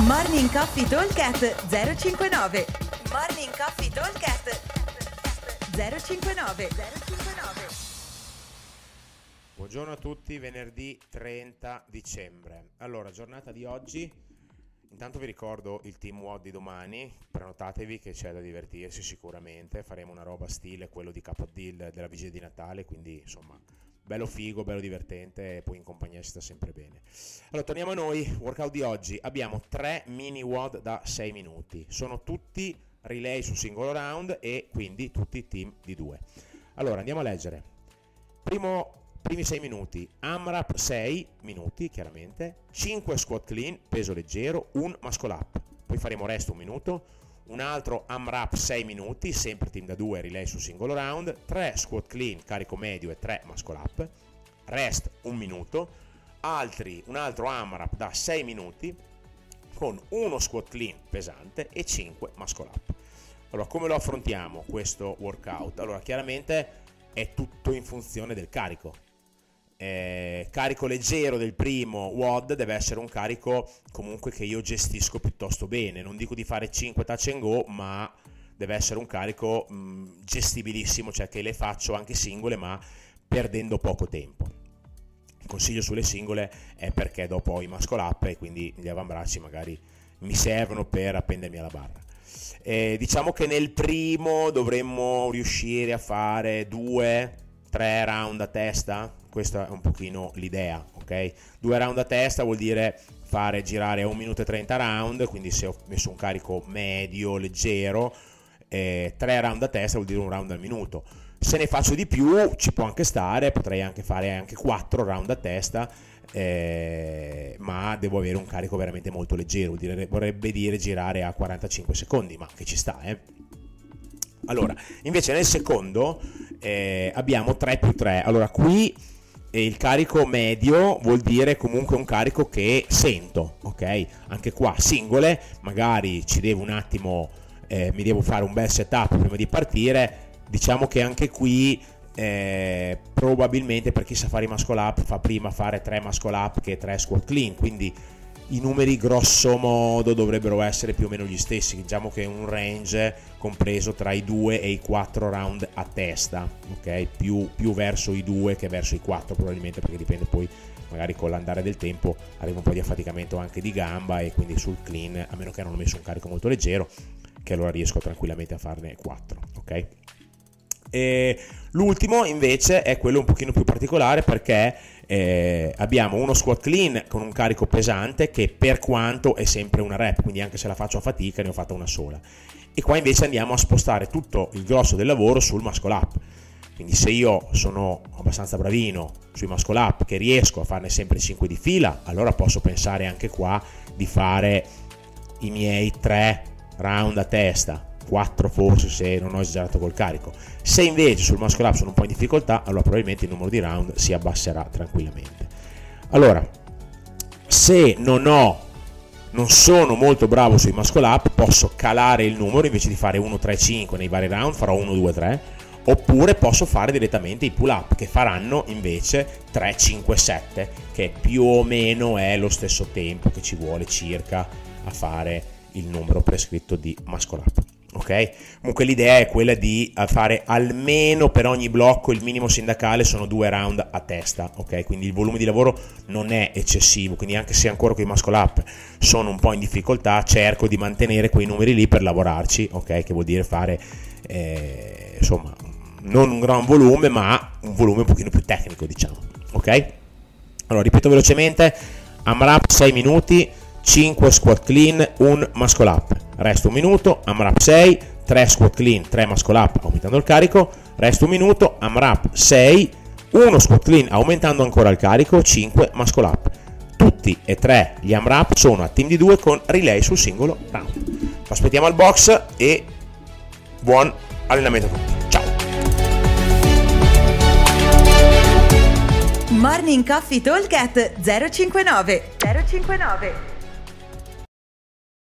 Morning Coffee Trollcast 059. Morning Coffee Trollcast 059. Buongiorno a tutti, venerdì 30 dicembre. Allora, giornata di oggi. Intanto vi ricordo il team WOD di domani, prenotatevi che c'è da divertirsi sicuramente, faremo una roba stile quello di Cap Deal della vigilia di Natale, quindi insomma bello figo, bello divertente e poi in compagnia si sta sempre bene. Allora torniamo a noi, workout di oggi, abbiamo 3 mini WOD da 6 minuti, sono tutti relay su singolo round e quindi tutti team di 2. Allora andiamo a leggere, primi 6 minuti, AMRAP 6 minuti chiaramente, 5 squat clean, peso leggero, un muscle up, poi faremo resto un minuto, un altro AMRAP 6 minuti, sempre team da 2, relay su singolo round, 3 squat clean, carico medio e 3 muscle up, rest un minuto, un altro AMRAP da 6 minuti con uno squat clean pesante e 5 muscle up. Allora come lo affrontiamo questo workout? Allora chiaramente è tutto in funzione del carico. Carico leggero del primo WOD deve essere un carico comunque che io gestisco piuttosto bene, non dico di fare 5 touch and go, ma deve essere un carico gestibilissimo, cioè che le faccio anche singole ma perdendo poco tempo. Il consiglio sulle singole è perché do poi muscle up e quindi gli avambracci magari mi servono per appendermi alla barra. Diciamo che nel primo dovremmo riuscire a fare 2-3 round a testa, questa è un pochino l'idea, ok? 2 round a testa vuol dire fare girare 1 minuto e 30 round, quindi se ho messo un carico medio, leggero, 3 round a testa vuol dire un round al minuto. Se ne faccio di più ci può anche stare, potrei anche fare 4 round a testa, ma devo avere un carico veramente molto leggero, vorrebbe dire girare a 45 secondi, ma che ci sta, eh? Allora, invece nel secondo abbiamo 3 più 3, allora qui il carico medio vuol dire comunque un carico che sento, ok? Anche qua singole, magari ci devo un attimo, mi devo fare un bel setup prima di partire, diciamo che anche qui probabilmente per chi sa fare i muscle up fa prima fare 3 muscle up che 3 squat clean, quindi i numeri grosso modo dovrebbero essere più o meno gli stessi, diciamo che un range compreso tra i 2 e i 4 round a testa, ok? Più verso i 2 che verso i 4 probabilmente, perché dipende poi magari con l'andare del tempo arriva un po' di affaticamento anche di gamba e quindi sul clean, a meno che non ho messo un carico molto leggero, che allora riesco tranquillamente a farne 4, ok? E l'ultimo invece è quello un pochino più particolare perché abbiamo uno squat clean con un carico pesante che per quanto è sempre una rep, quindi anche se la faccio a fatica ne ho fatta una sola, e qua invece andiamo a spostare tutto il grosso del lavoro sul muscle up, quindi se io sono abbastanza bravino sui muscle up che riesco a farne sempre 5 di fila, allora posso pensare anche qua di fare i miei 3 round a testa, 4 forse se non ho esagerato col carico. Se invece sul muscle up sono un po' in difficoltà, allora probabilmente il numero di round si abbasserà tranquillamente. Allora, se non sono molto bravo sui muscle up, posso calare il numero, invece di fare 1-3-5 nei vari round farò 1-2-3, oppure posso fare direttamente i pull up che faranno invece 3-5-7, che più o meno è lo stesso tempo che ci vuole circa a fare il numero prescritto di muscle up. Ok, comunque l'idea è quella di fare almeno per ogni blocco il minimo sindacale sono 2 round a testa, ok? Quindi il volume di lavoro non è eccessivo, quindi anche se ancora con i muscle up sono un po' in difficoltà, cerco di mantenere quei numeri lì per lavorarci, ok? Che vuol dire fare insomma non un gran volume ma un volume un pochino più tecnico, diciamo, ok? Allora ripeto velocemente, AMRAP 6 minuti, 5 squat clean, 1 muscle up, resto un minuto, AMRAP 6, 3 squat clean, 3 muscle up aumentando il carico, resto un minuto, AMRAP 6, 1 squat clean aumentando ancora il carico, 5 muscle up. Tutti e 3 gli AMRAP sono a team di 2 con relay sul singolo round. Aspettiamo al box e buon allenamento a tutti. Ciao! Morning Coffee Trollcast 059.